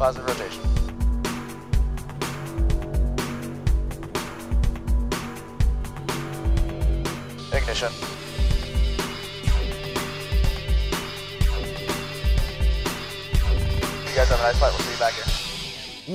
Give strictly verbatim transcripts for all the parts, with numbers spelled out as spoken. Positive rotation. Ignition. You guys have a nice flight. We'll see you back here.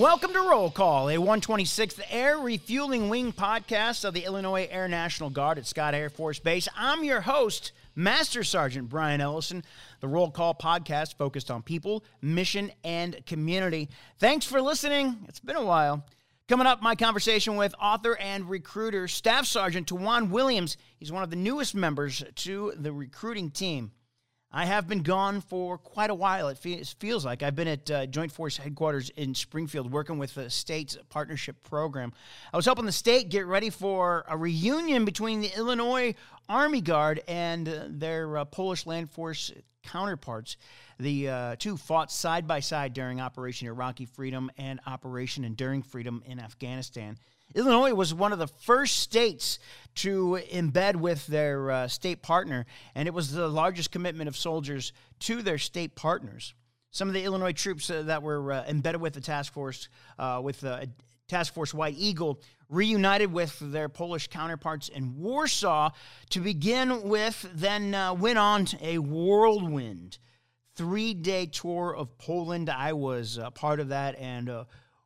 Welcome to Roll Call, a one twenty-sixth Air Refueling Wing podcast of the Illinois Air National Guard at Scott Air Force Base. I'm your host, Master Sergeant Brian Ellison. The Roll Call podcast focused on people, mission, and community. Thanks for listening. It's been a while. Coming up, my conversation with author and recruiter, Staff Sergeant Tawan Williams. He's one of the newest members to the recruiting team. I have been gone for quite a while. It feels like I've been at uh, Joint Force Headquarters in Springfield working with the state's partnership program. I was helping the state get ready for a reunion between the Illinois Army Guard and uh, their uh, Polish Land Force counterparts. The uh, two fought side by side during Operation Iraqi Freedom and Operation Enduring Freedom in Afghanistan. Illinois was one of the first states to embed with their uh, state partner, and it was the largest commitment of soldiers to their state partners. Some of the Illinois troops uh, that were uh, embedded with the task force, uh, with uh, Task Force White Eagle, reunited with their Polish counterparts in Warsaw to begin with, then uh, went on a whirlwind three-day tour of Poland. I was a uh, part of that, and uh,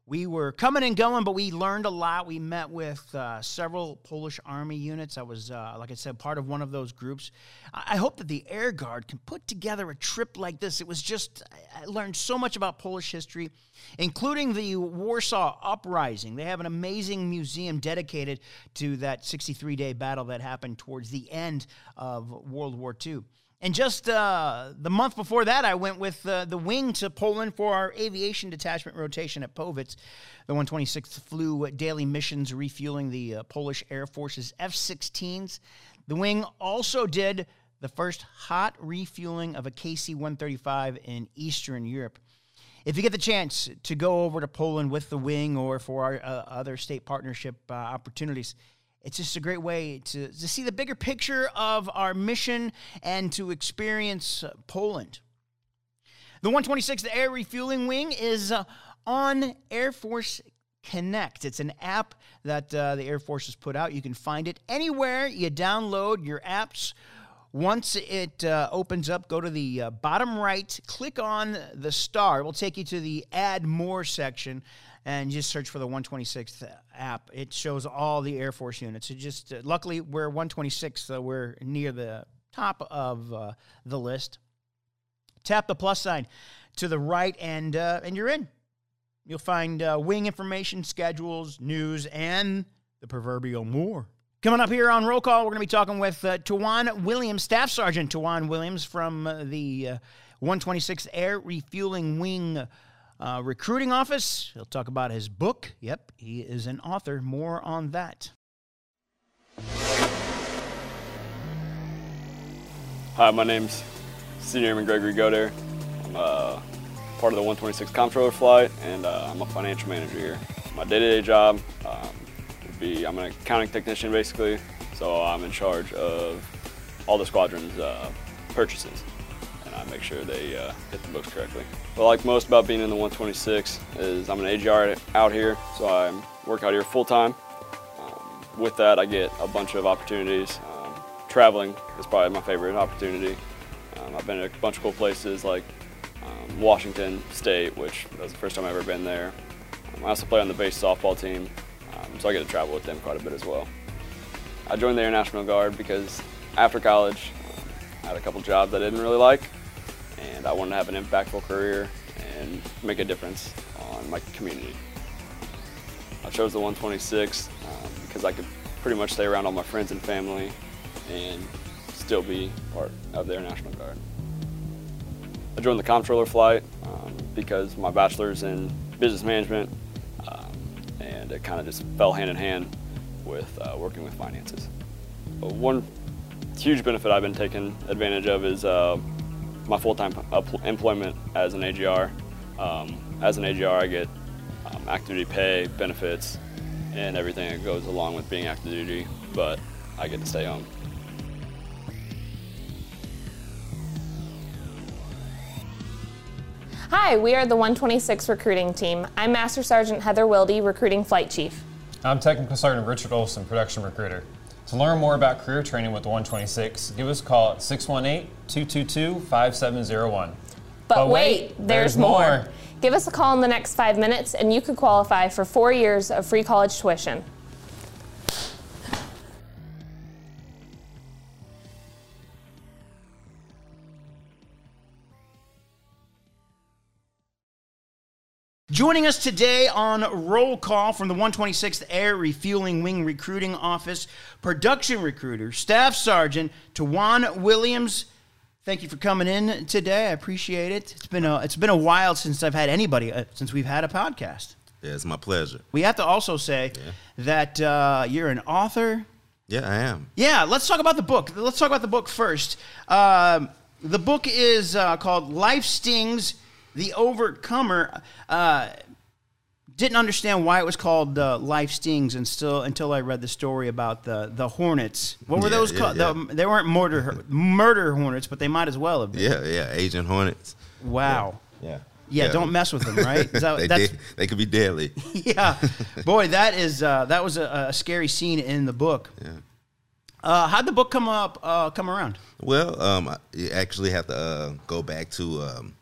we were coming and going, but we learned a lot. We met with uh, several Polish Army units. I was, uh, like I said, part of one of those groups. I, I hope that the Air Guard can put together a trip like this. It was just, I, I learned so much about Polish history, including the Warsaw Uprising. They have an amazing museum dedicated to that sixty-three day battle that happened towards the end of World War Two. And just uh, the month before that, I went with uh, the wing to Poland for our aviation detachment rotation at Powidz. The one twenty-sixth flew daily missions refueling the uh, Polish Air Force's F sixteens. The wing also did the first hot refueling of a K C one thirty-five in Eastern Europe. If you get the chance to go over to Poland with the wing or for our uh, other state partnership uh, opportunities, it's just a great way to, to see the bigger picture of our mission and to experience uh, Poland. The one twenty-sixth Air Refueling Wing is uh, on Air Force Connect. It's an app that uh, the Air Force has put out. You can find it anywhere you download your apps. Once it uh, opens up, go to the uh, bottom right, click on the star. It will take you to the Add More section, and just search for the one twenty-sixth app. It shows all the Air Force units. It just uh, luckily, we're one twenty-sixth, so we're near the top of uh, the list. Tap the plus sign to the right, and, uh, and you're in. You'll find uh, wing information, schedules, news, and the proverbial more. Coming up here on Roll Call, we're going to be talking with uh, Tawan Williams, Staff Sergeant Tawan Williams from uh, the uh, one twenty-sixth Air Refueling Wing uh, recruiting office. He'll talk about his book. Yep, he is an author. More on that. Hi, my name's Senior Airman Gregory Godair. I'm uh, part of the one twenty-sixth Comptroller Flight, and uh, I'm a financial manager here. My day-to-day job. Um, Be, I'm an accounting technician, basically, so I'm in charge of all the squadron's uh, purchases, and I make sure they uh, hit the books correctly. What I like most about being in the one twenty-six is I'm an A G R out here, so I work out here full-time. Um, with that, I get a bunch of opportunities. Um, traveling is probably my favorite opportunity. Um, I've been to a bunch of cool places like um, Washington State, which was the first time I've ever been there. Um, I also play on the base softball team. Um, so I get to travel with them quite a bit as well. I joined the Air National Guard because after college, um, I had a couple jobs I didn't really like, and I wanted to have an impactful career and make a difference on my community. I chose the one twenty-six um, because I could pretty much stay around all my friends and family and still be part of the Air National Guard. I joined the Comptroller Flight um, because my bachelor's in business management, and it kind of just fell hand in hand with uh, working with finances. But one huge benefit I've been taking advantage of is uh, my full-time employment as an A G R. Um, as an A G R, I get um, active duty pay, benefits, and everything that goes along with being active duty, but I get to stay home. Hi, we are the one twenty-sixth recruiting team. I'm Master Sergeant Heather Wildy, recruiting flight chief. I'm Technical Sergeant Richard Olson, production recruiter. To learn more about career training with the one twenty-six, give us a call at six one eight, two two two, five seven zero one. But, but wait, wait, there's, there's more. more. Give us a call in the next five minutes and you could qualify for four years of free college tuition. Joining us today on Roll Call from the one twenty-sixth Air Refueling Wing Recruiting Office, production recruiter, Staff Sergeant Tawan Williams. Thank you for coming in today. I appreciate it. It's been a, it's been a while since I've had anybody, uh, since we've had a podcast. Yeah, it's my pleasure. We have to also say yeah. that uh, you're an author. Yeah, I am. Yeah, let's talk about the book. Let's talk about the book first. Uh, the book is uh, called Life Stings, The Overcomer. Uh, didn't understand why it was called uh, Life Stings until, until I read the story about the, the hornets. What were yeah, those yeah, called? Yeah. The, they weren't murder, murder hornets, but they might as well have been. Yeah, yeah, Agent Hornets. Wow. Yeah. Yeah, yeah, yeah. Don't mess with them, right? That, they, that's, they could be deadly. Yeah. Boy, that is uh, that was a, a scary scene in the book. Yeah. Uh, how'd the book come up? Uh, come around? Well, um, you actually have to uh, go back to... Um,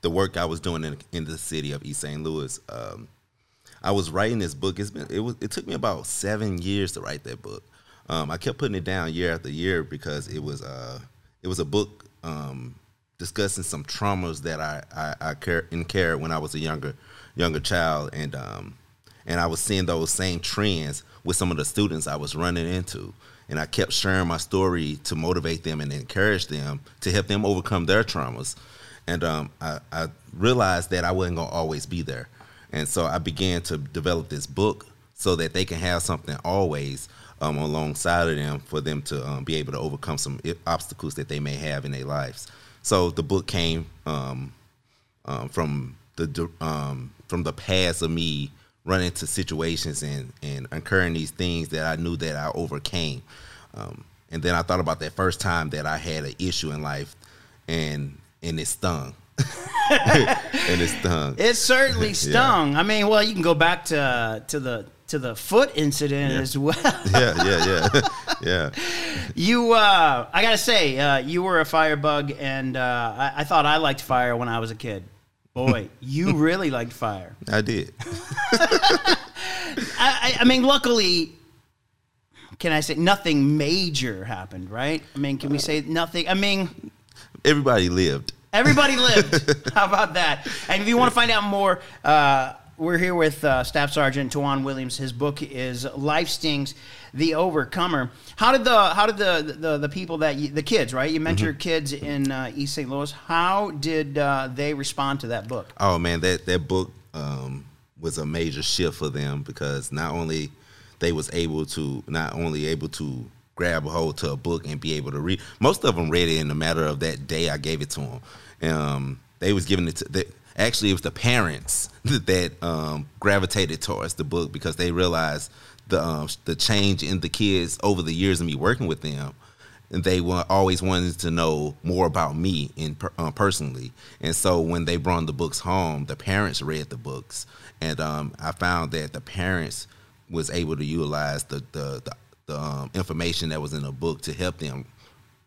the work I was doing in, in the city of East Saint Louis. um, I was writing this book. It's been, it was, it took me about seven years to write that book. Um, I kept putting it down year after year because it was, uh, it was a book um, discussing some traumas that I, I, I car- incurred when I was a younger, younger child. And, um, and I was seeing those same trends with some of the students I was running into. And I kept sharing my story to motivate them and encourage them to help them overcome their traumas. And um, I, I realized that I wasn't going to always be there. And so I began to develop this book so that they can have something always um, alongside of them for them to um, be able to overcome some obstacles that they may have in their lives. So the book came um, um, from the um, from the past of me running into situations and, and incurring these things that I knew that I overcame. Um, and then I thought about that first time that I had an issue in life and And it stung. and it stung. It certainly stung. Yeah. I mean, well, you can go back to to the to the foot incident yeah. as well. yeah, yeah, yeah, yeah. You, uh, I gotta say, uh, you were a firebug, and uh, I, I thought I liked fire when I was a kid. Boy, you really liked fire. I did. I, I mean, luckily. Can I say nothing major happened? Right? I mean, can we say nothing? I mean. Everybody lived. Everybody lived. How about that? And if you want to find out more, uh, we're here with uh, Staff Sergeant Tawan Williams. His book is Life Stings, The Overcomer. How did the how did the the, the people that you, the kids, right? You mentor mm-hmm. kids in uh, East Saint Louis. How did uh, they respond to that book? Oh man, that that book um, was a major shift for them because not only they was able to not only able to. grab a hold to a book and be able to read. Most of them read it in a matter of that day I gave it to them. Um, they was giving it to, they, actually it was the parents that um, gravitated towards the book because they realized the um, the change in the kids over the years of me working with them. And they were always wanted to know more about me in, um, personally. And so when they brought the books home, the parents read the books. And um, I found that the parents was able to utilize the the, the the um, information that was in the book to help them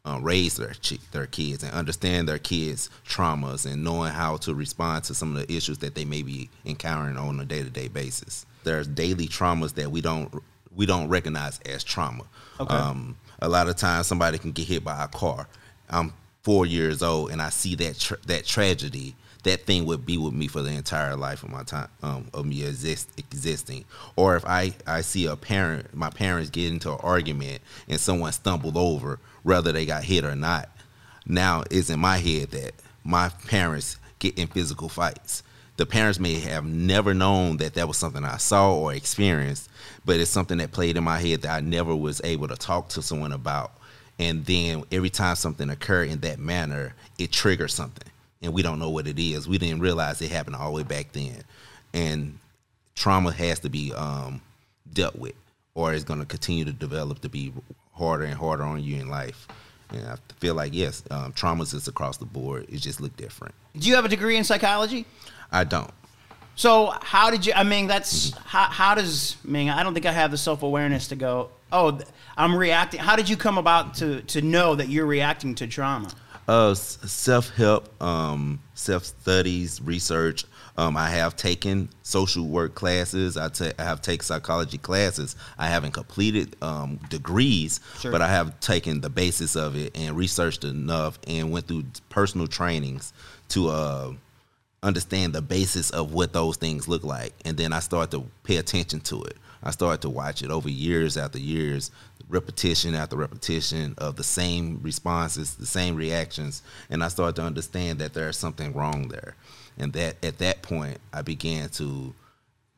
uh, raise their their kids and understand their kids' traumas and knowing how to respond to some of the issues that they may be encountering on a day-to-day basis. There's daily traumas that we don't we don't recognize as trauma. Okay. Um, a lot of times somebody can get hit by a car. I'm four years old and I see that tra- that tragedy. That thing would be with me for the entire life of my time, um, of me exist, existing. Or if I, I see a parent, my parents get into an argument and someone stumbled over, whether they got hit or not, now it's in my head that my parents get in physical fights. The parents may have never known that that was something I saw or experienced, but it's something that played in my head that I never was able to talk to someone about. And then every time something occurred in that manner, it triggers something. And we don't know what it is. We didn't realize it happened all the way back then. And trauma has to be um, dealt with, or it's going to continue to develop to be harder and harder on you in life. And I feel like, yes, um, traumas is across the board. It just look different. Do you have a degree in psychology? I don't. So how did you, I mean, that's, mm-hmm. how, how does, I mean, I don't think I have the self-awareness to go, oh, I'm reacting. How did you come about to, to know that you're reacting to trauma? Uh, self-help, um, self-studies, research. Um, I have taken social work classes. I, I have taken psychology classes. I haven't completed um, degrees, sure. but I have taken the basis of it and researched enough and went through personal trainings to uh, understand the basis of what those things look like. And then I started to pay attention to it. I started to watch it over years after years, repetition after repetition of the same responses, the same reactions. And I started to understand that there's something wrong there. And that at that point, I began to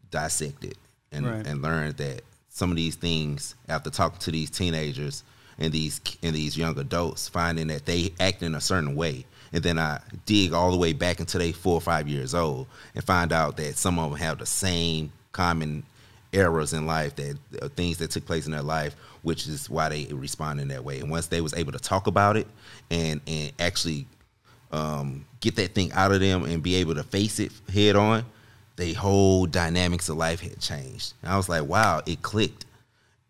dissect it and, right. and learn that some of these things, after talking to these teenagers and these and these young adults, finding that they act in a certain way. And then I dig all the way back until they four or five years old and find out that some of them have the same common errors in life, that uh, things that took place in their life, which is why they respond in that way. And once they was able to talk about it and, and actually um, get that thing out of them and be able to face it head on, the whole dynamics of life had changed. And I was like, wow, it clicked.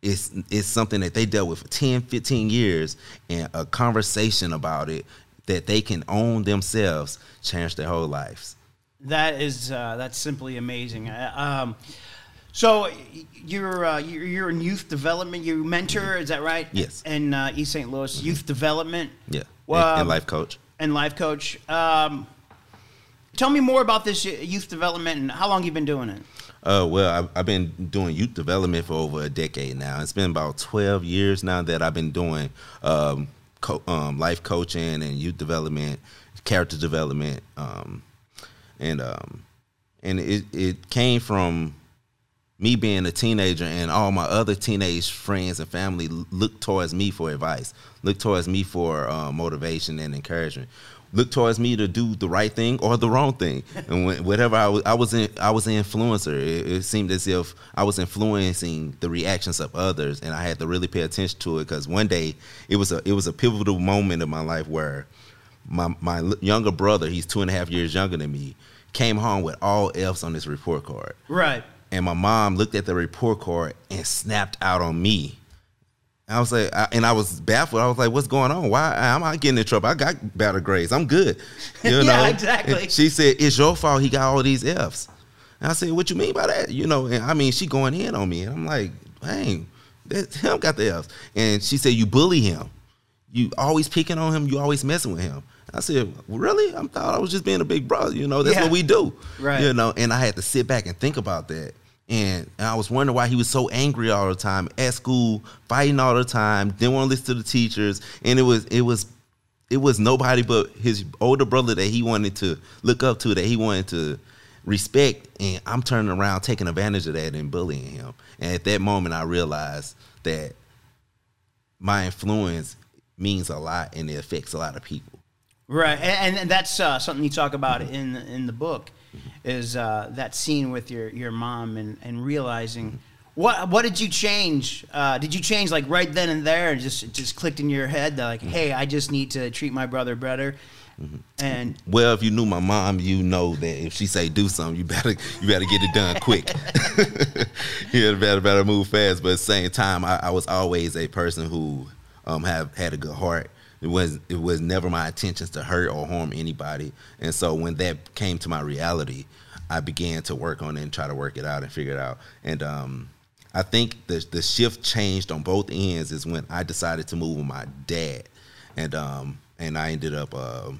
It's, it's something that they dealt with for ten, fifteen years, and a conversation about it that they can own themselves changed their whole lives. That is, uh, that's simply amazing. Um, So you're, uh, you're in youth development, you mentor, mm-hmm. is that right? Yes. In uh, East Saint Louis, mm-hmm. youth development. Yeah, well, and, and life coach. And life coach. Um, tell me more about this youth development and how long you've been doing it. Uh, well, I've, I've been doing youth development for over a decade now. It's been about twelve years now that I've been doing um, co um, life coaching and youth development, character development. Um, and um, and it, it came from me being a teenager, and all my other teenage friends and family looked towards me for advice, looked towards me for uh, motivation and encouragement, looked towards me to do the right thing or the wrong thing. And when, whatever I was, I was, in, I was an influencer. It, it seemed as if I was influencing the reactions of others, and I had to really pay attention to it, because one day it was a it was a pivotal moment in my life where my my younger brother, he's two and a half years younger than me, came home with all F's on his report card. Right. And my mom looked at the report card and snapped out on me. I was like, I, and I was baffled. I was like, what's going on? Why am I getting in trouble? I got better grades. I'm good. You know? Yeah, exactly. And she said, it's your fault he got all these F's. And I said, what you mean by that? You know, and I mean, she going in on me. And I'm like, dang, that's him got the F's. And she said, you bully him. You always picking on him. You always messing with him. I said, really? I thought I was just being a big brother. You know, that's yeah. what we do. Right. You know, and I had to sit back and think about that. And I was wondering why he was so angry all the time at school, fighting all the time, didn't want to listen to the teachers. And it was it was it was nobody but his older brother that he wanted to look up to, that he wanted to respect. And I'm turning around, taking advantage of that and bullying him. And at that moment, I realized that my influence means a lot and it affects a lot of people. Right, and, and that's uh, something you talk about mm-hmm. in in the book, mm-hmm. is uh, that scene with your your mom and, and realizing mm-hmm. what what did you change? Uh, did you change like right then and there, and just it just clicked in your head that like, mm-hmm. hey, I just need to treat my brother better. Mm-hmm. And well, if you knew my mom, you know that if she say do something, you better you better get it done quick. You better better move fast. But at the same time, I, I was always a person who um have had a good heart. It was it was never my intentions to hurt or harm anybody. And so when that came to my reality, I began to work on it and try to work it out and figure it out. And um, I think the, the shift changed on both ends is when I decided to move with my dad. And um, and I ended up uh,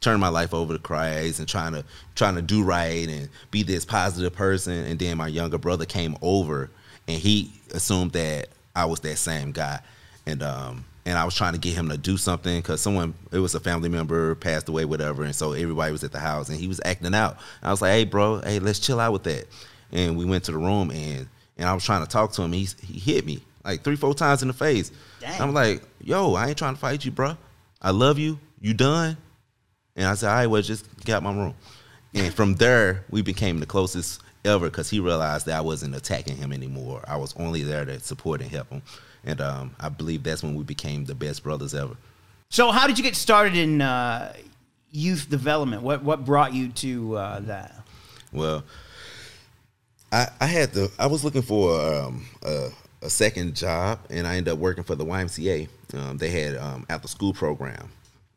turning my life over to Christ and trying to, trying to do right and be this positive person. And then my younger brother came over, and he assumed that I was that same guy. And um And I was trying to get him to do something because someone, it was a family member, passed away, whatever. And so everybody was at the house, and he was acting out. And I was like, hey, bro, hey, let's chill out with that. And we went to the room, and, and I was trying to talk to him. He, he hit me like three, four times in the face. Dang. I'm like, yo, I ain't trying to fight you, bro. I love you. You done? And I said, all right, well, just get out my room. And from there, we became the closest ever because he realized that I wasn't attacking him anymore. I was only there to support and help him. And um, I believe that's when we became the best brothers ever. So how did you get started in uh, youth development? What what brought you to uh, that? Well, I, I had the I was looking for um, a, a second job, and I ended up working for the Y M C A. Um, they had um, after school program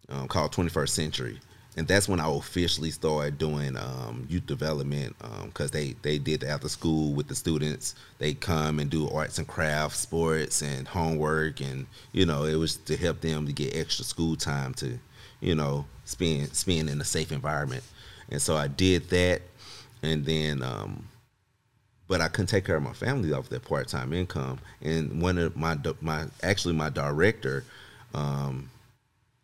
um, called twenty-first century, and that's when I officially started doing um, youth development, because um, they they did the after school with the students. They come and do arts and crafts, sports, and homework, and you know it was to help them to get extra school time to, you know, spend spend in a safe environment. And so I did that. And then, um, but I couldn't take care of my family off that part-time income. And one of my, my actually my director, um,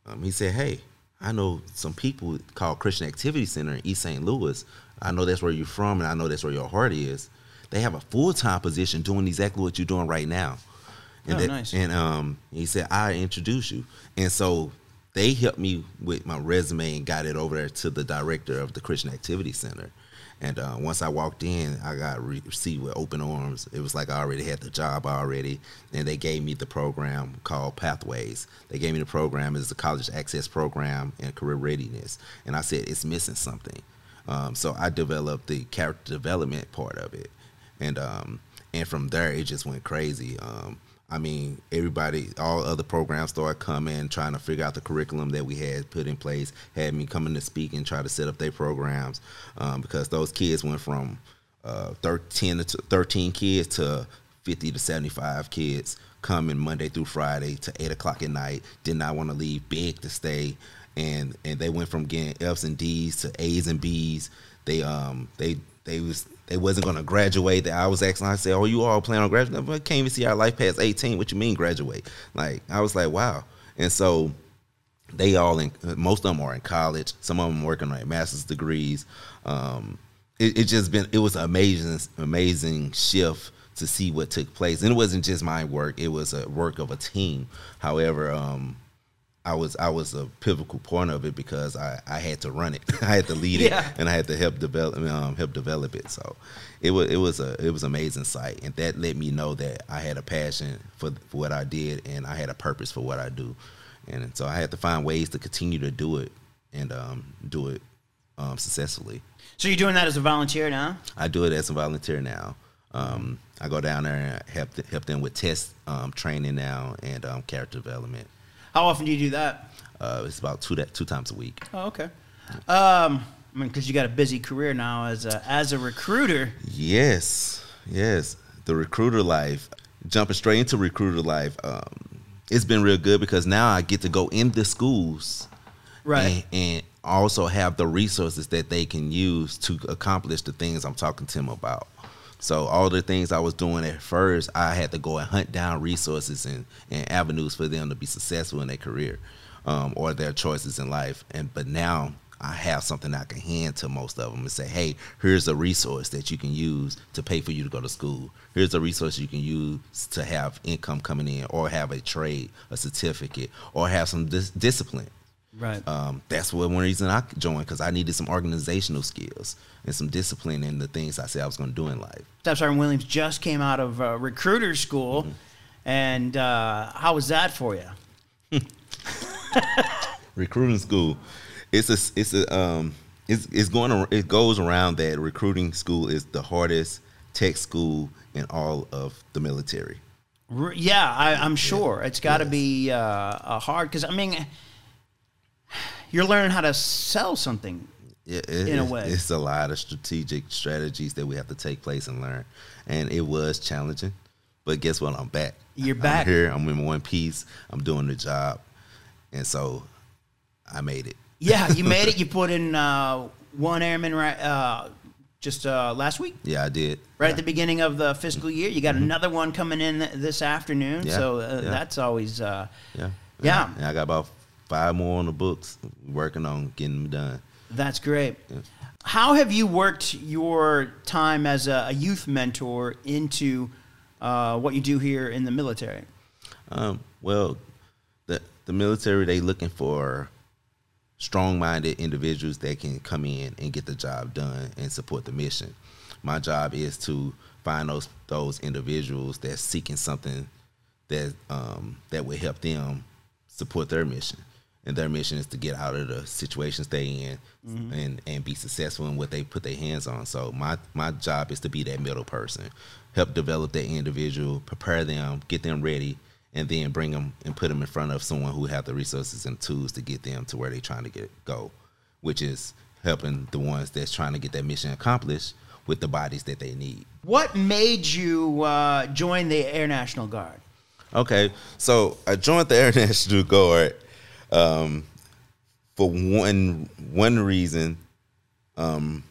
um, he said, "Hey, I know some people called Christian Activity Center in East Saint Louis. I know that's where you're from, and I know that's where your heart is. They have a full-time position doing exactly what you're doing right now." And oh, that, nice. And um, he said, "I introduce you." And so they helped me with my resume and got it over there to the director of the Christian Activity Center. And uh, once I walked in, I got re received with open arms. It was like I already had the job already. And they gave me the program called Pathways. They gave me the program. It's a college access program and career readiness. And I said, it's missing something. Um, so I developed the character development part of it. And, um, and from there, it just went crazy. Um, I mean, everybody, all other programs started coming, trying to figure out the curriculum that we had put in place, had me coming to speak and try to set up their programs, um, because those kids went from uh, thirteen kids to fifty to seventy-five kids coming Monday through Friday to eight o'clock at night, did not want to leave, begged to stay, and, and they went from getting F's and D's to A's and B's. They, um, they, they was... They wasn't going to graduate. I was asking, I said, "Oh, you all plan on graduating?" I can't even see our life past eighteen. What you mean graduate? Like, I was like, wow. And so they all, in, most of them are in college. Some of them working on master's degrees. Um, it, it just been, it was an amazing, amazing shift to see what took place. And it wasn't just my work. It was a work of a team. However, um, I was I was a pivotal point of it because I, I had to run it, I had to lead it, yeah. And I had to help develop um, help develop it. So it was it was a it was an amazing sight, and that let me know that I had a passion for, for what I did, and I had a purpose for what I do, and so I had to find ways to continue to do it and um, do it um, successfully. So you're doing that as a volunteer now? I do it as a volunteer now. Um, I go down there and help help them with test um, training now and um, character development. How often do you do that? Uh, it's about two two times a week. Oh, okay. Um, I mean, because you got a busy career now as a, as a recruiter. Yes, yes. The recruiter life, jumping straight into recruiter life, um, it's been real good because now I get to go into schools, right, and, and also have the resources that they can use to accomplish the things I'm talking to them about. So all the things I was doing at first, I had to go and hunt down resources and, and avenues for them to be successful in their career um, or their choices in life. And but now I have something I can hand to most of them and say, hey, here's a resource that you can use to pay for you to go to school. Here's a resource you can use to have income coming in or have a trade, a certificate, or have some dis discipline. Right. Um, that's what one reason I joined, because I needed some organizational skills and some discipline in the things I said I was going to do in life. Staff Sergeant Williams just came out of uh, recruiter school, mm-hmm. and uh, how was that for you? Recruiting school, it's a, it's a, um, it's it's going to, it goes around that recruiting school is the hardest tech school in all of the military. Re yeah, I, I'm sure yeah. It's got to yes. be uh, a hard because I mean. You're learning how to sell something it, it, in a way. It's a lot of strategic strategies that we have to take place and learn. And it was challenging. But guess what? I'm back. You're back. I'm here. I'm in one piece. I'm doing the job. And so I made it. Yeah, you made it. You put in uh, one airman right, uh, just uh, last week. Yeah, I did. Right yeah. at the beginning of the fiscal year. You got mm-hmm. another one coming in this afternoon. Yeah. So uh, yeah. that's always. Uh, yeah. Yeah. And I got about five more on the books, working on getting them done. That's great. Yeah. How have you worked your time as a, a youth mentor into uh, what you do here in the military? Um, well, the, the military, they looking for strong-minded individuals that can come in and get the job done and support the mission. My job is to find those, those individuals that's seeking something that, um, that will help them support their mission. and their mission is to get out of the situations they in, mm-hmm. and, and be successful in what they put their hands on. So my, my job is to be that middle person, help develop that individual, prepare them, get them ready, and then bring them and put them in front of someone who have the resources and tools to get them to where they're trying to get go, which is helping the ones that's trying to get that mission accomplished with the bodies that they need. What made you uh, join the Air National Guard? Okay, so I joined the Air National Guard um, for one one reason. Um,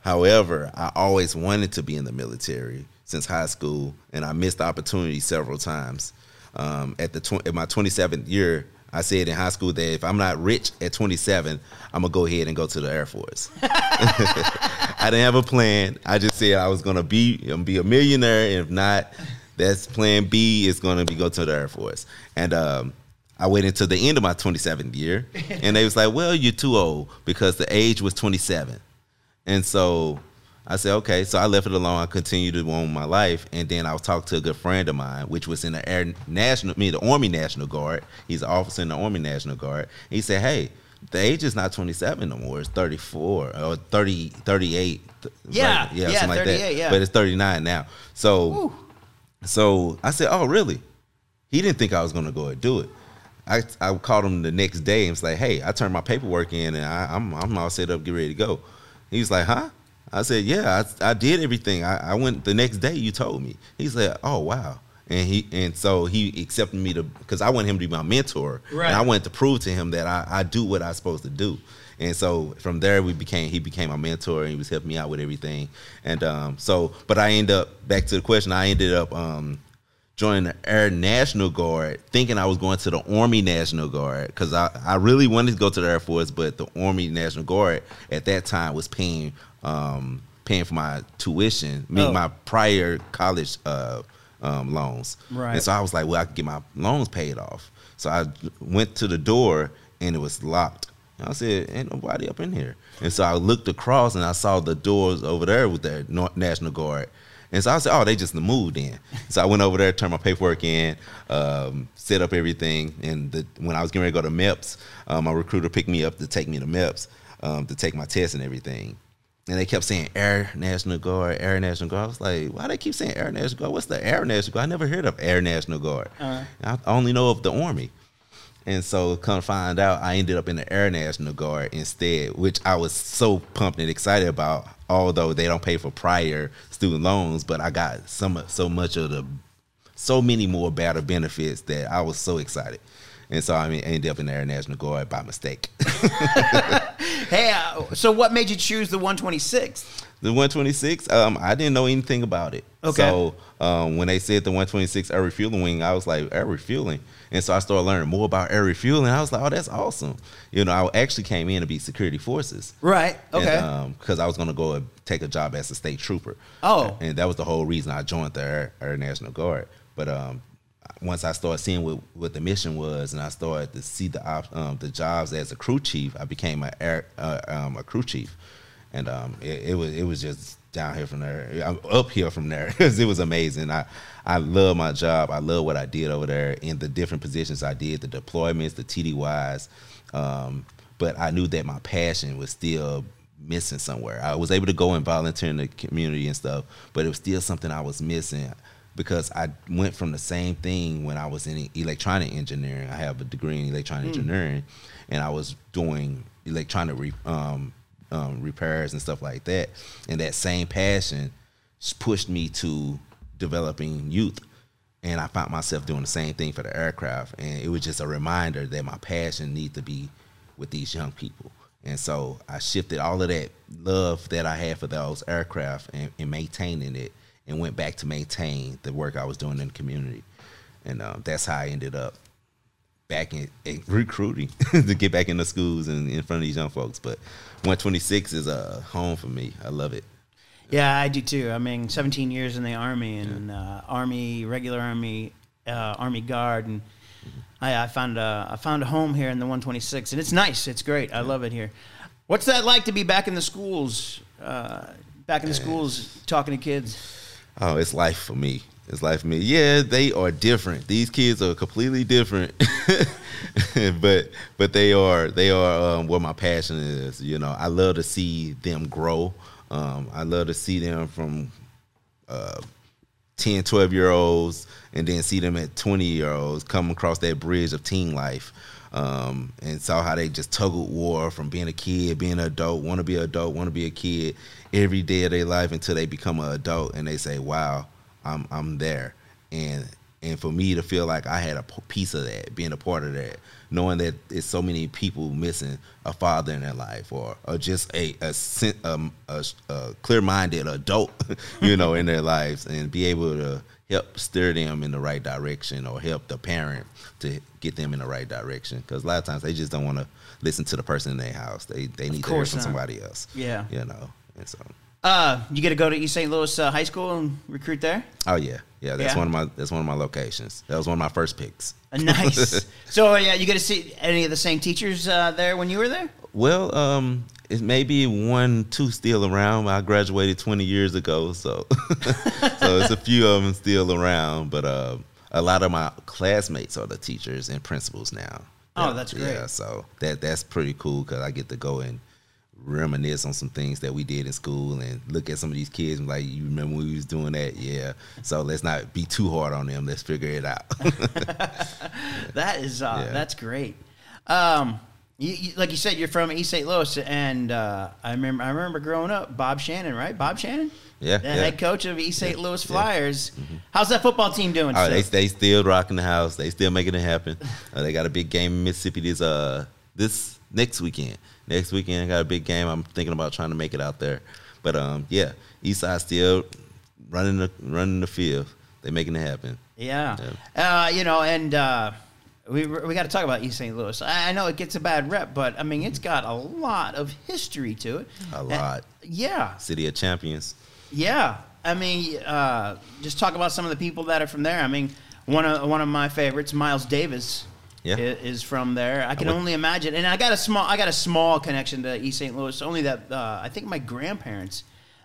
however, I always wanted to be in the military since high school, and I missed the opportunity several times. Um, at the tw- at my twenty-seventh year, I said in high school that if I'm not rich at twenty-seven, I'm going to go ahead and go to the Air Force. I didn't have a plan. I just said I was going to be be a millionaire. And if not, that's plan B is going to be go to the Air Force. And um, I waited until the end of my twenty-seventh year. And they was like, well, you're too old because the age was twenty-seven. And so I said, okay. So I left it alone. I continued to own my life. And then I was talking to a good friend of mine, which was in the Air National, I mean, the Army National Guard. He's an officer in the Army National Guard. He said, hey, the age is not twenty-seven no more. It's thirty-four or thirty, thirty-eight. Yeah. Right? Yeah, yeah, something like that. Yeah. But it's thirty-nine now. So, Woo. so I said, oh, really? He didn't think I was going to go and do it. I, I called him the next day and was like, hey, I turned my paperwork in and I, I'm, I'm all set up, get ready to go. He was like, huh? I said, yeah, I, I did everything. I, I went the next day. You told me. He said, oh, wow. And he and so he accepted me to because I wanted him to be my mentor. Right. And I wanted to prove to him that I, I do what I'm supposed to do. And so from there, we became he became my mentor. And he was helping me out with everything. And um, so but I ended up back to the question. I ended up um, joining the Air National Guard, thinking I was going to the Army National Guard because I, I really wanted to go to the Air Force. But the Army National Guard at that time was paying Um, paying for my tuition, meaning oh. my prior college uh, um, loans. Right. And so I was like, well, I could get my loans paid off. So I went to the door, and it was locked. And I said, ain't nobody up in here. And so I looked across, and I saw the doors over there with the National Guard. And so I said, oh, they just moved in. So I went over there, turned my paperwork in, um, set up everything. And the, when I was getting ready to go to MEPS, um, my recruiter picked me up to take me to MEPS um, to take my test and everything. And they kept saying Air National Guard, Air National Guard. I was like, why do they keep saying Air National Guard? What's the Air National Guard? I never heard of Air National Guard. Uh-huh. I only know of the Army. And so come find out, I ended up in the Air National Guard instead, which I was so pumped and excited about, although they don't pay for prior student loans. But I got some, so much of the, so many more better benefits that I was so excited. And so I ended up in the Air National Guard by mistake. Hey, uh, so what made you choose the one twenty-sixth? The one twenty-sixth? Um, I didn't know anything about it. Okay. So um, when they said the one twenty-sixth Air Refueling Wing, I was like, Air Refueling? And so I started learning more about Air Refueling. I was like, oh, that's awesome. You know, I actually came in to be security forces. Right. Okay. Because um, I was going to go and take a job as a state trooper. Oh. And that was the whole reason I joined the Air, Air National Guard. But um once I started seeing what, what the mission was, and I started to see the op, um, the jobs as a crew chief, I became a air, uh, um, a crew chief, and um, it, it was it was just down here from there, I'm up here from there. It was amazing. I I love my job. I love what I did over there in the different positions I did, the deployments, the T D Ys, um, but I knew that my passion was still missing somewhere. I was able to go and volunteer in the community and stuff, but it was still something I was missing. Because I went from the same thing when I was in electronic engineering. I have a degree in electronic mm. engineering, and I was doing electronic re, um, um, repairs and stuff like that. And that same passion pushed me to developing youth. And I found myself doing the same thing for the aircraft. And it was just a reminder that my passion needs to be with these young people. And so I shifted all of that love that I had for those aircraft and, and maintaining it, and went back to maintain the work I was doing in the community. And um, that's how I ended up back in, in recruiting to get back in the schools and in front of these young folks. But one twenty-six is a home for me. I love it. Yeah, I do too. I mean, seventeen years in the Army, and yeah. uh, Army, regular Army, uh, Army Guard. And mm-hmm. I, I, found a, I found a home here in the one twenty-six. And it's nice. It's great. I yeah. love it here. What's that like to be back in the schools, uh, back in the yeah. schools talking to kids? Oh, it's life for me. It's life means, yeah, they are different. These kids are completely different, but but they are they are um, where my passion is. You know, I love to see them grow. Um, I love to see them from uh, ten, twelve-year-olds and then see them at twenty-year-olds come across that bridge of teen life, um, and saw how they just tuggled war from being a kid, being an adult, want to be an adult, want to be a kid every day of their life until they become an adult and they say, wow, I'm I'm there. And and for me to feel like I had a piece of that, being a part of that, knowing that it's so many people missing a father in their life, or, or just a a, a, a, a clear-minded adult, you know, in their lives, and be able to help steer them in the right direction or help the parent to get them in the right direction. Because a lot of times they just don't want to listen to the person in their house. They they need to hear from not. somebody else. Yeah. You know, and so. Uh, you get to go to East Saint Louis uh, High School and recruit there? Oh yeah, yeah. That's yeah. one of my that's one of my locations. That was one of my first picks. Nice. So yeah, you get to see any of the same teachers uh, there when you were there? Well, um, it may be one, two still around. I graduated twenty years ago, so so it's a few of them still around. But uh, a lot of my classmates are the teachers and principals now. Oh, yeah, that's great. Yeah, so that that's pretty cool because I get to go and reminisce on some things that we did in school and look at some of these kids and like, you remember when we was doing that? Yeah. So let's not be too hard on them. Let's figure it out. That is, uh, yeah. that's great. Um, you, you, like you said, you're from East Saint Louis, and uh, I remember I remember growing up, Bob Shannon, right? Bob Shannon? Yeah. The yeah. head coach of East Saint Yeah, Louis Flyers. Yeah. Mm-hmm. How's that football team doing? Oh, they, they still rocking the house. They still making it happen. Uh, they got a big game in Mississippi this, uh, this next weekend. Next weekend, I got a big game. I'm thinking about trying to make it out there. But, um, yeah, Eastside still running the, running the field. They're making it happen. Yeah. yeah. Uh, you know, and uh, we we got to talk about East Saint Louis. I, I know it gets a bad rep, but, I mean, it's got a lot of history to it. A lot. And, yeah. City of Champions. Yeah. I mean, uh, just talk about some of the people that are from there. I mean, one of, one of my favorites, Miles Davis. Yeah. Is from there. I can I only imagine, and I got a small, I got a small connection to East Saint Louis. Only that uh, I think my grandparents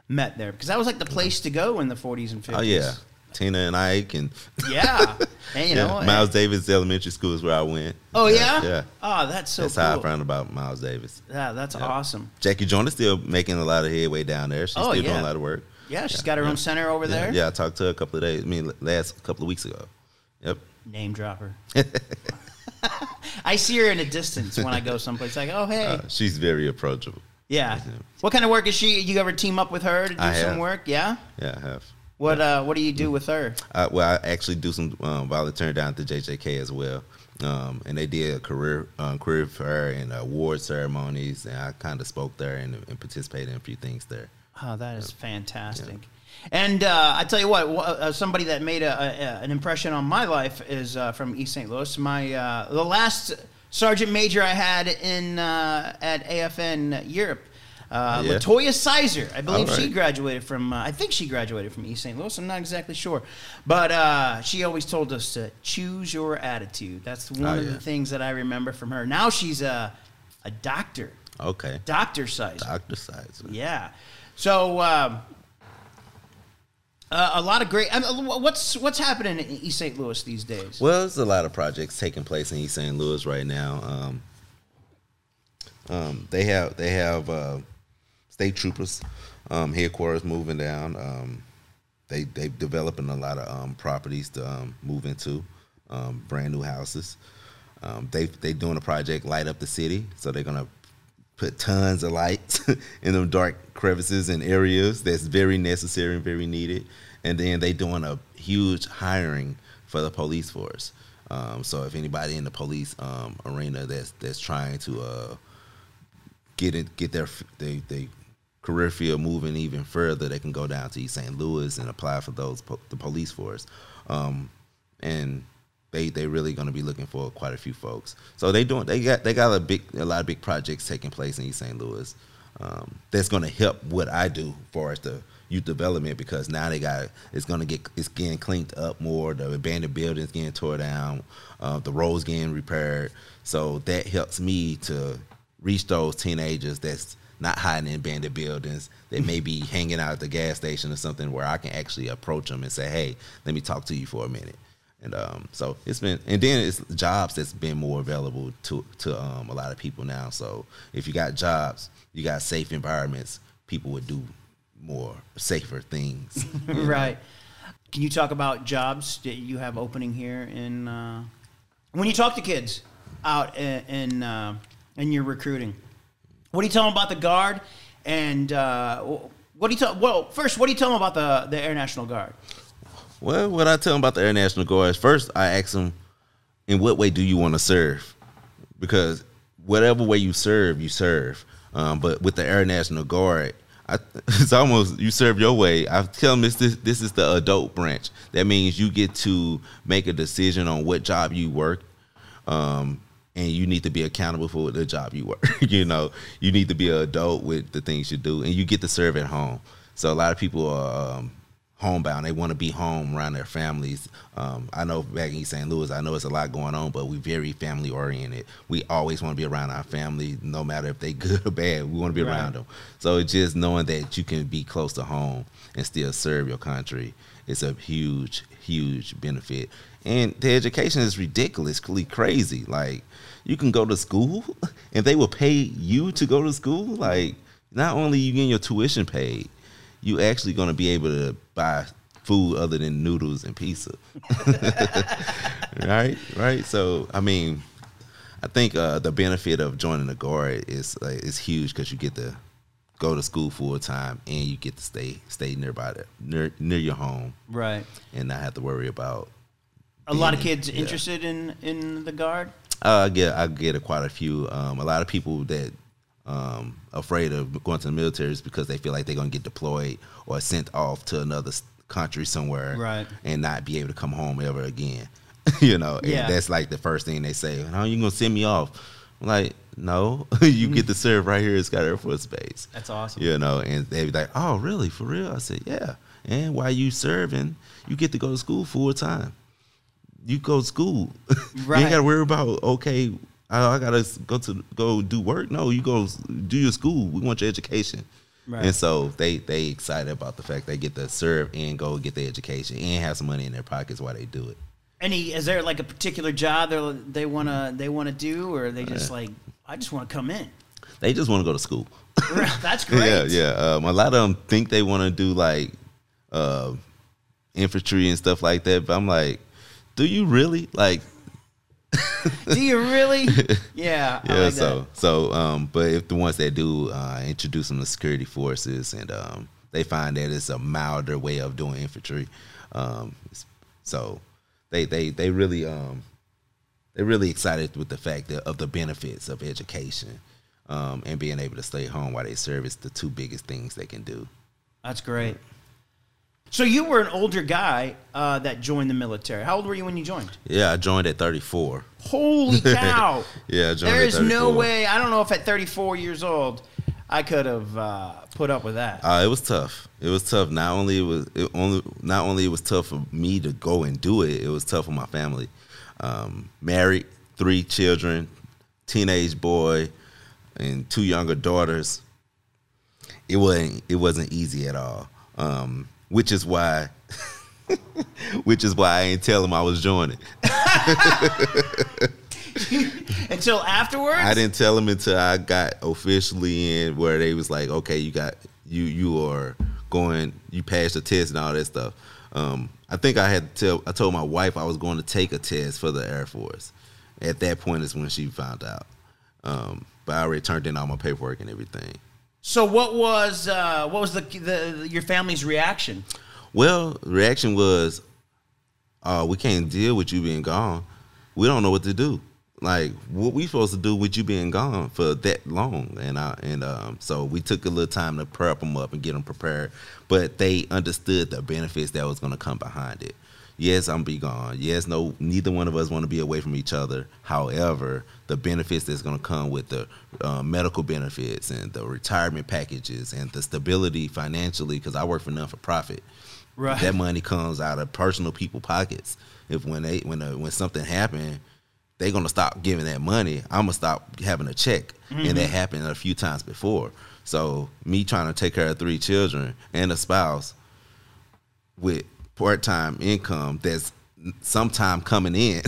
met there because that was like the place to go in the forties and fifties. Oh yeah, Tina and Ike and yeah, and you yeah. know Miles and Davis Elementary School is where I went. Oh yeah, yeah. yeah. Oh, that's so. That's cool. How I found about Miles Davis. Yeah, that's yeah. awesome. Jackie Jordan still making a lot of headway down there. She's oh, still yeah. doing a lot of work. Yeah, she's yeah. got her yeah. own center over yeah. there. Yeah, I talked to her a couple of days. I mean, last couple of weeks ago. Yep. Name dropper. I see her in a distance when I go someplace. Like, oh, hey. Uh, she's very approachable. Yeah. Mm-hmm. What kind of work is she? You ever team up with her to do I some have. work? Yeah? Yeah, I have. What yeah. uh, What do you do mm-hmm. with her? Uh, well, I actually do some um, volunteering down at the J J K as well. Um, and they did a career, um, career for her and award ceremonies. And I kind of spoke there and, and participated in a few things there. Oh, that is yeah. fantastic. Yeah. And uh, I tell you what, uh, somebody that made a, a, an impression on my life is uh, from East Saint Louis. My uh, the last sergeant major I had in uh, at A F N Europe, uh, yeah. Latoya Sizer. I believe right. she graduated from. Uh, I think she graduated from East Saint Louis. I'm not exactly sure, but uh, she always told us to choose your attitude. That's one oh, of yeah. the things that I remember from her. Now she's a a doctor. Okay, Doctor Sizer. Doctor Sizer. Yeah. So. Um, Uh, a lot of great. I mean, what's what's happening in East Saint Louis these days? Well, there's a lot of projects taking place in East Saint Louis right now. Um, um, they have they have uh, state troopers um, headquarters moving down. Um, they they developing a lot of um, properties to um, move into, um, brand new houses. Um, they they doing a project light up the city, so they're gonna put tons of lights in them dark crevices and areas that's very necessary and very needed. And then they doing a huge hiring for the police force. Um, so if anybody in the police um, arena that's that's trying to uh, get it, get their they, they career field moving even further, they can go down to East Saint Louis and apply for those po the police force. Um, and They they really going to be looking for quite a few folks. So they doing they got they got a big a lot of big projects taking place in East Saint Louis. Um, that's going to help what I do as far as the youth development because now they got it's going to get it's getting cleaned up more. The abandoned buildings getting torn down, uh, the roads getting repaired. So that helps me to reach those teenagers that's not hiding in abandoned buildings. They may be hanging out at the gas station or something where I can actually approach them and say, hey, let me talk to you for a minute. And um, so it's been, and then it's jobs that's been more available to to um, a lot of people now. So if you got jobs, you got safe environments, people would do more safer things. Right. Know? Can you talk about jobs that you have opening here in, uh, when you talk to kids out in, in, uh, in your recruiting, what do you tell them about the Guard? And uh, what do you tell, well, first, what do you tell them about the, the Air National Guard? Well, what I tell them about the Air National Guard is first I ask them, in what way do you want to serve? Because whatever way you serve, you serve. Um, but with the Air National Guard, I, it's almost you serve your way. I tell them this, this this is the adult branch. That means you get to make a decision on what job you work, um, and you need to be accountable for the job you work. You know, you need to be an adult with the things you do, and you get to serve at home. So a lot of people are um, homebound. They want to be home around their families. Um, I know back in East Saint Louis, I know it's a lot going on, but we're very family oriented. We always want to be around our family, no matter if they good or bad. We want to be right. around them. So it's just knowing that you can be close to home and still serve your country. It's a huge, huge benefit. And the education is ridiculously crazy. Like, you can go to school and they will pay you to go to school. Like, not only are you getting your tuition paid, you actually going to be able to buy food other than noodles and pizza. Right? Right? So, I mean, I think uh, the benefit of joining the Guard is uh, is huge because you get to go to school full time and you get to stay stay nearby, the, near, near your home. Right. And not have to worry about A being, lot of kids yeah. interested in, in the Guard? Uh, yeah, I get a, quite a few. Um, a lot of people that Um, afraid of going to the military is because they feel like they're going to get deployed or sent off to another country somewhere right. and not be able to come home ever again. You know, yeah. and that's like the first thing they say, how are you going to send me off? I'm like, no, you get to serve right here at Scott Air Force Base. That's awesome. You know, and they'd be like, oh, really? For real? I said, yeah. And while you serving, you get to go to school full time. You go to school. Right. You ain't got to worry about, okay, I gotta go to go do work. No, you go do your school. We want your education, right. and so they they excited about the fact they get to serve and go get their education and have some money in their pockets while they do it. Any is there like a particular job they they wanna they wanna do, or are they just uh, like I just want to come in? They just want to go to school. That's great. Yeah, yeah. Um, a lot of them think they want to do like uh, infantry and stuff like that, but I'm like, do you really like? Do you really? Yeah. Yeah. Like so, that. so, um, but if the ones that do uh, introduce them to security forces, and um, they find that it's a milder way of doing infantry, um, so they they they really um, they're really excited with the fact that, of the benefits of education um, and being able to stay home while they serve is the two biggest things they can do. That's great. So you were an older guy uh, that joined the military. How old were you when you joined? Yeah, I joined at thirty-four. Holy cow. Yeah, I joined there at thirty-four. There is no way. I don't know if at thirty-four years old I could have uh, put up with that. Uh, it was tough. It was tough. Not only it was it only not only it was tough for me to go and do it, it was tough for my family. Um, married, three children, teenage boy, and two younger daughters. It wasn't it wasn't easy at all. Um Which is why, which is why I ain't tell him I was joining. Until afterwards? I didn't tell him until I got officially in, where they was like, okay, you got you you are going, you passed the test and all that stuff. Um, I think I had to tell, I told my wife I was going to take a test for the Air Force. At that point is when she found out. Um, but I already turned in all my paperwork and everything. So what was uh, what was the, the your family's reaction? Well, reaction was, uh, we can't deal with you being gone. We don't know what to do. Like, what we supposed to do with you being gone for that long? And I, and um, so we took a little time to prep them up and get them prepared. But they understood the benefits that was going to come behind it. Yes, I'm be gone. Yes, no, neither one of us want to be away from each other. However, the benefits that's going to come with the uh, medical benefits and the retirement packages and the stability financially, because I work for non-for-profit. Right. That money comes out of personal people pockets. If when they when uh, when something happened, they're going to stop giving that money. I'm going to stop having a check. Mm-hmm. And that happened a few times before. So me trying to take care of three children and a spouse with part-time income that's sometime coming in,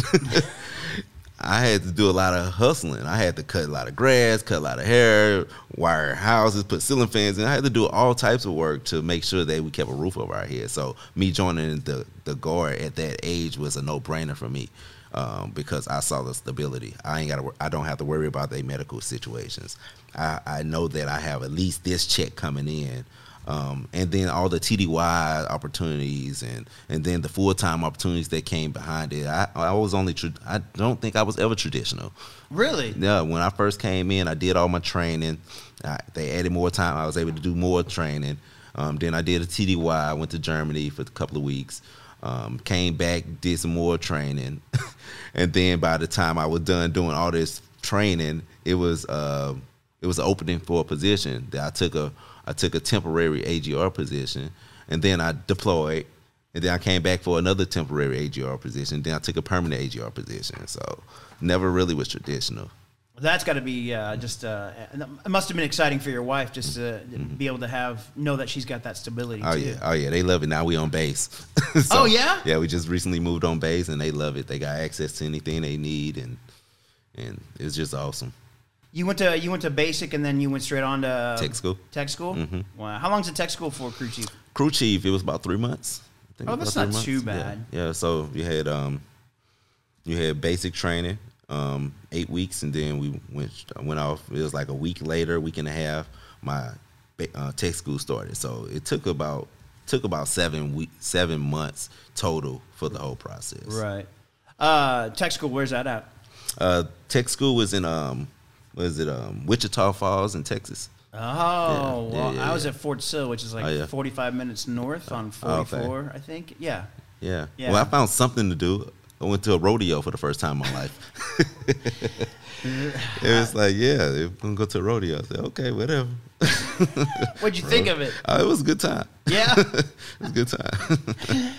I had to do a lot of hustling. I had to cut a lot of grass, cut a lot of hair, wire houses, put ceiling fans in. I had to do all types of work to make sure that we kept a roof over our head. So me joining the, the Guard at that age was a no-brainer for me. Um, because I saw the stability. I ain't got to. I don't have to worry about their medical situations. I, I know that I have at least this check coming in, um, and then all the T D Y opportunities, and, and then the full time opportunities that came behind it. I, I was only. Tra- I don't think I was ever traditional. Really? No. When I first came in, I did all my training. I, they added more time. I was able to do more training. Um, then I did a T D Y. I went to Germany for a couple of weeks. Um, came back, did some more training, and then by the time I was done doing all this training, it was uh, it was an opening for a position that I took a I took a temporary A G R position, and then I deployed, and then I came back for another temporary A G R position. Then I took a permanent A G R position. So never really was traditional. That's got to be uh, just. Uh, it must have been exciting for your wife just to mm-hmm. be able to have know that she's got that stability. Oh too. yeah, oh yeah, they love it. Now we on base. so, oh yeah, yeah. We just recently moved on base, and they love it. They got access to anything they need, and and it's just awesome. You went to you went to basic, and then you went straight on to tech school. Tech school. Mm-hmm. Wow. How long's the tech school for, crew chief? Crew chief, it was about three months. I think oh, that's not months. too bad. Yeah. yeah. So you had um, you had basic training. Um, eight weeks, and then we went went off. It was like a week later, week and a half. My uh, tech school started, so it took about took about seven week, seven months total for the whole process. Right. Uh, tech school, where's that at? Uh, tech school was in um, was it um, Wichita Falls in Texas. Oh, yeah, well, yeah, yeah, I was yeah. at Fort Sill, which is like oh, yeah. forty-five minutes north on forty-four, okay. I think. Yeah. Yeah. Yeah. Well, I found something to do. I went to a rodeo for the first time in my life. It was like, yeah, we're going to go to a rodeo. I said, okay, whatever. What'd you think of it? Uh, it was a good time. Yeah? It was a good time.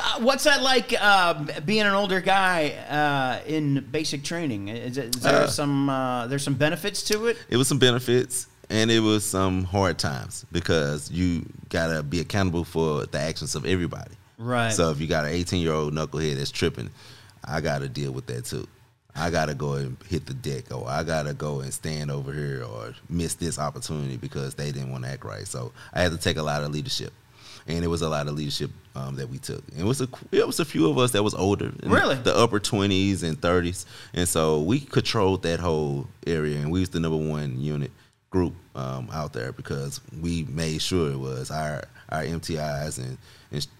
uh, what's that like, uh, being an older guy uh, in basic training? Is, it, is there uh, some uh, there's some benefits to it? It was some benefits, and it was some hard times because you got to be accountable for the actions of everybody. Right. So if you got an eighteen-year-old knucklehead that's tripping, I got to deal with that too. I got to go and hit the deck, or I got to go and stand over here, or miss this opportunity because they didn't want to act right. So I had to take a lot of leadership, and it was a lot of leadership um, that we took. And it was a it was a few of us that was older, really, the upper twenties and thirties, and so we controlled that whole area, and we was the number one unit group um, out there because we made sure it was our our M T Is and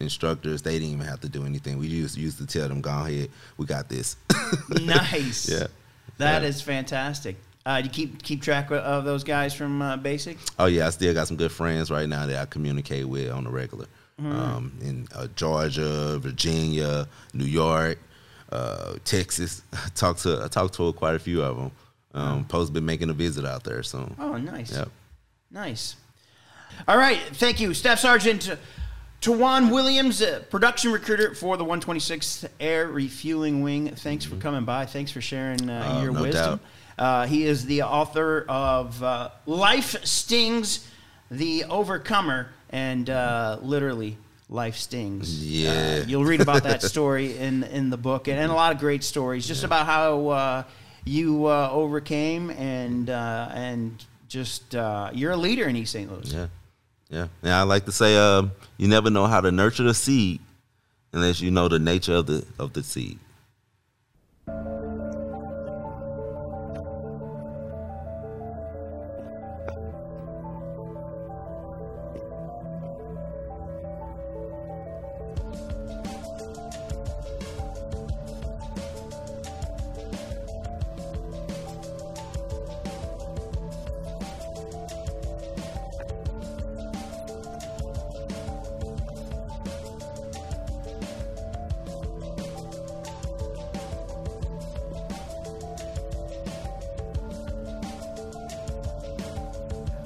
instructors. They didn't even have to do anything. We just used to tell them, go ahead, we got this. Nice. Yeah, that yeah. is fantastic. Uh, do you keep keep track of those guys from uh, basic? Oh yeah, I still got some good friends right now that I communicate with on the regular. Mm-hmm. um, in uh, Georgia, Virginia, New York, uh, Texas. I talked to I talked to quite a few of them. Um, oh. Post been making a visit out there soon. Oh, nice. Yep. Nice. All right, thank you, Staff Sergeant Tawan Williams, uh, production recruiter for the one twenty-sixth Air Refueling Wing. Thanks for coming by. Thanks for sharing uh, uh, your no wisdom. Uh, he is the author of uh, Life Stings, The Overcomer, and uh, literally Life Stings. Yeah. Uh, you'll read about that story in, in the book, and, and a lot of great stories just yeah. about how uh, you uh, overcame and, uh, and just uh, you're a leader in East Saint Louis. Yeah. Yeah, and I like to say, uh, you never know how to nurture the seed unless you know the nature of the of the seed.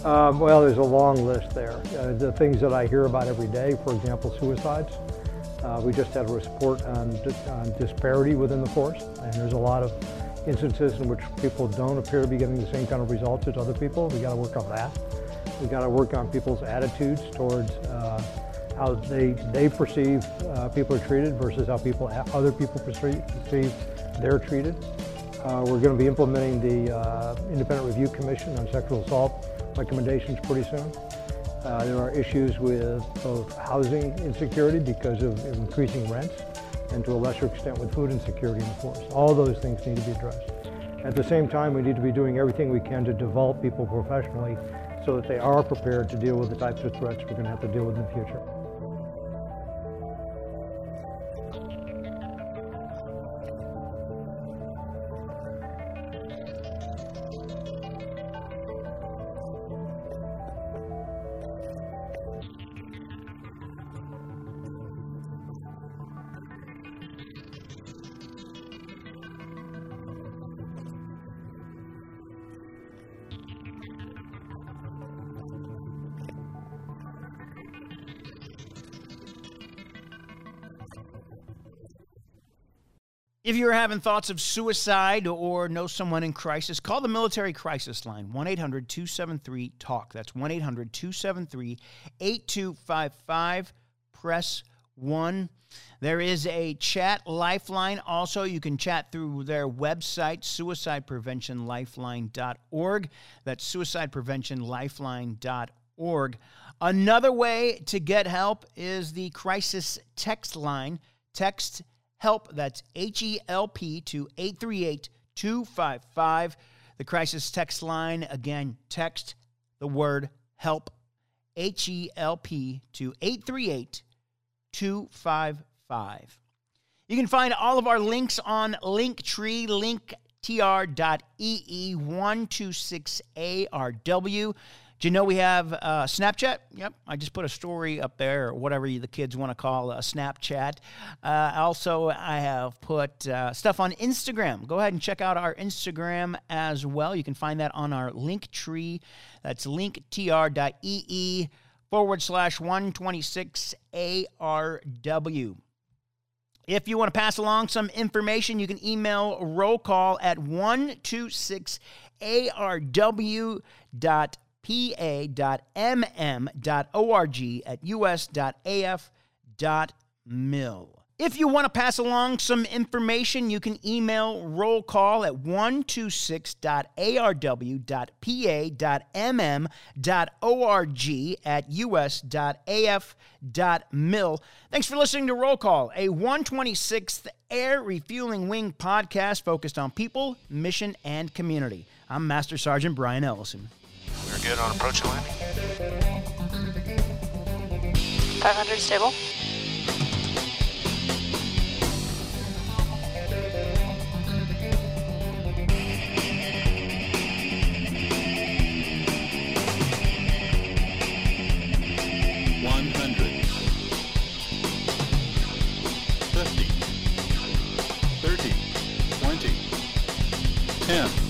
Um, well, there's a long list there. Uh, the things that I hear about every day, for example, suicides. Uh, we just had a report on, on disparity within the force, and there's a lot of instances in which people don't appear to be getting the same kind of results as other people. We got to work on that. We got to work on people's attitudes towards uh, how they they perceive uh, people are treated versus how people other people perceive, perceive they're treated. Uh, we're going to be implementing the uh, Independent Review Commission on Sexual Assault recommendations pretty soon. Uh, there are issues with both housing insecurity because of increasing rents, and to a lesser extent with food insecurity in the force. All those things need to be addressed. At the same time, we need to be doing everything we can to develop people professionally so that they are prepared to deal with the types of threats we're going to have to deal with in the future. If you're having thoughts of suicide or know someone in crisis, call the Military Crisis Line, one eight hundred two seven three TALK. That's one eight hundred two seven three eight two five five. Press one. There is a chat lifeline. Also, you can chat through their website, suicide prevention lifeline dot org. That's suicide prevention lifeline dot org. Another way to get help is the crisis text line. Text HELP, that's H E L P, to eight three eight two five five. The crisis text line, again, text the word HELP, H E L P, to eight three eight two five five. You can find all of our links on Linktree, linktr.ee, one two six A R W. Do you know we have uh, Snapchat? Yep, I just put a story up there, or whatever the kids want to call a Snapchat. Uh, also, I have put uh, stuff on Instagram. Go ahead and check out our Instagram as well. You can find that on our Linktree. That's linktr.ee forward slash 126ARW. If you want to pass along some information, you can email roll call at one two six A R W dot com. pa dot m m dot org at u s dot a f dot mil. If you want to pass along some information, you can email roll call at one two six dot A R W dot p a dot m m dot org at u s dot a f dot mil. Thanks for listening to Roll Call, a one twenty-sixth Air Refueling Wing podcast focused on people, mission, and community. I'm Master Sergeant Brian Ellison. We're good on approach to landing. five hundred stable. one hundred. fifty. thirty. twenty. ten.